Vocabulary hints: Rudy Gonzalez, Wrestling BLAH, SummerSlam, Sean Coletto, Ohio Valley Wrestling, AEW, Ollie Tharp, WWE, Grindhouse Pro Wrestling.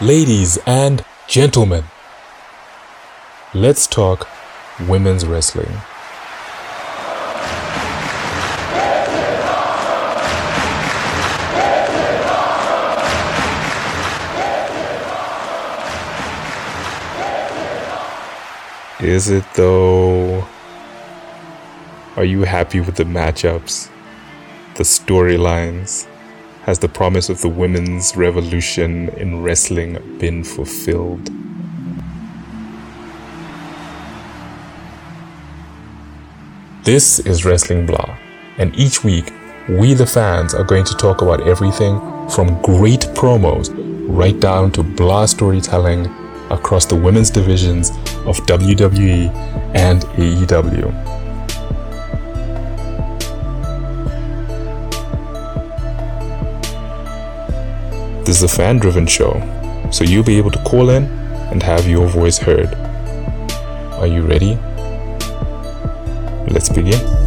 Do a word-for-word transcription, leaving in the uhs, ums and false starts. Ladies and gentlemen, let's talk women's wrestling. Is it though? Are you happy with the matchups, the storylines? Has the promise of the women's revolution in wrestling been fulfilled? This is Wrestling BLAH, and each week, we the fans are going to talk about everything from great promos right down to BLAH storytelling across the women's divisions of W W E and A E W. This is a fan-driven show, so you'll be able to call in and have your voice heard. Are you ready? Let's begin.